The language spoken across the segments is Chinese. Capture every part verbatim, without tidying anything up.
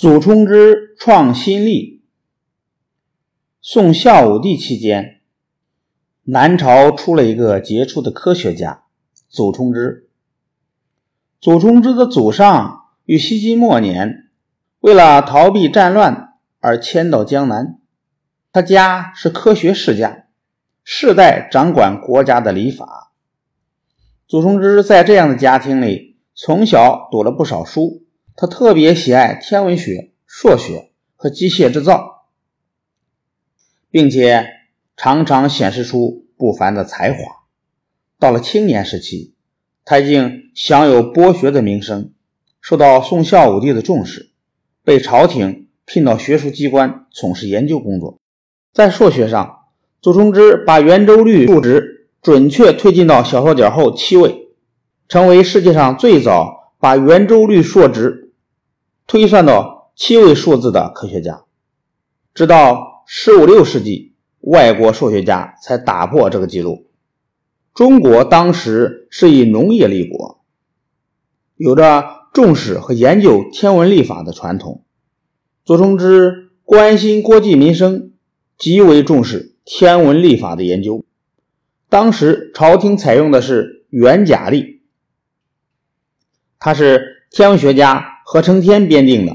祖冲之创新历。宋孝武帝期间，南朝出了一个杰出的科学家祖冲之。祖冲之的祖上于西晋末年为了逃避战乱而迁到江南，他家是科学世家，世代掌管国家的礼法。祖冲之在这样的家庭里从小读了不少书，他特别喜爱天文学、数学和机械制造，并且常常显示出不凡的才华。到了青年时期，他已经享有博学的名声，受到宋孝武帝的重视，被朝廷聘到学术机关从事研究工作。在数学上，祖冲之把圆周率数值准确推进到小数点后七位，成为世界上最早把圆周率数值推算到七位数字的科学家。直到十五、十六世纪，外国数学家才打破这个记录。中国当时是以农业立国，有着重视和研究天文历法的传统。祖冲之关心国计民生，极为重视天文历法的研究。当时朝廷采用的是元甲历，它是天文学家何承天编定的。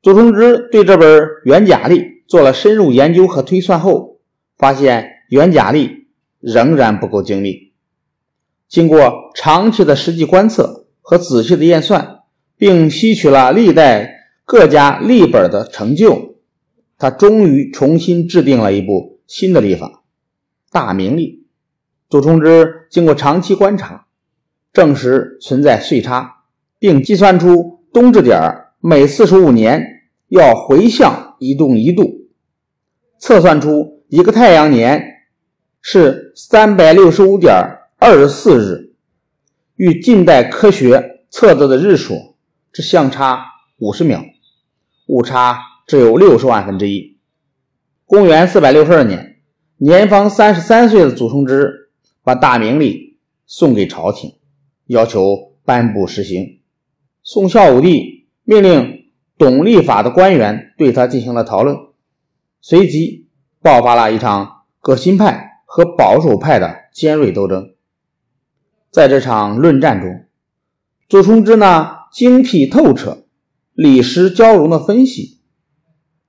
祖冲之对这本元甲历做了深入研究和推算后，发现元甲历仍然不够精密。经过长期的实际观测和仔细的验算，并吸取了历代各家历本的成就，他终于重新制定了一部新的历法——大明历。祖冲之经过长期观察，证实存在岁差，并计算出冬至点每四十五年要回向一度一度，测算出一个太阳年是 三百六十五点二四 日，与近代科学测得的日数只相差五十秒，误差只有六十万分之一。公元四百六十二年，年方三十三岁的祖冲之把大明历送给朝廷，要求颁布实行。宋孝武帝命令懂历法的官员对他进行了讨论，随即爆发了一场革新派和保守派的尖锐斗争。在这场论战中，祖冲之呢精辟透彻、理实交融的分析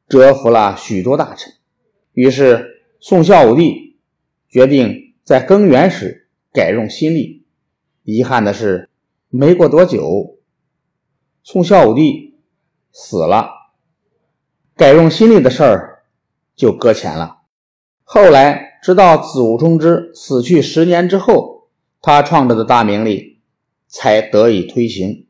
折服了许多大臣。于是宋孝武帝决定在更元时改用新历。遗憾的是，没过多久宋孝武帝死了，改用新历的事儿就搁浅了。后来直到祖冲之死去十年之后，他创制的大明历才得以推行。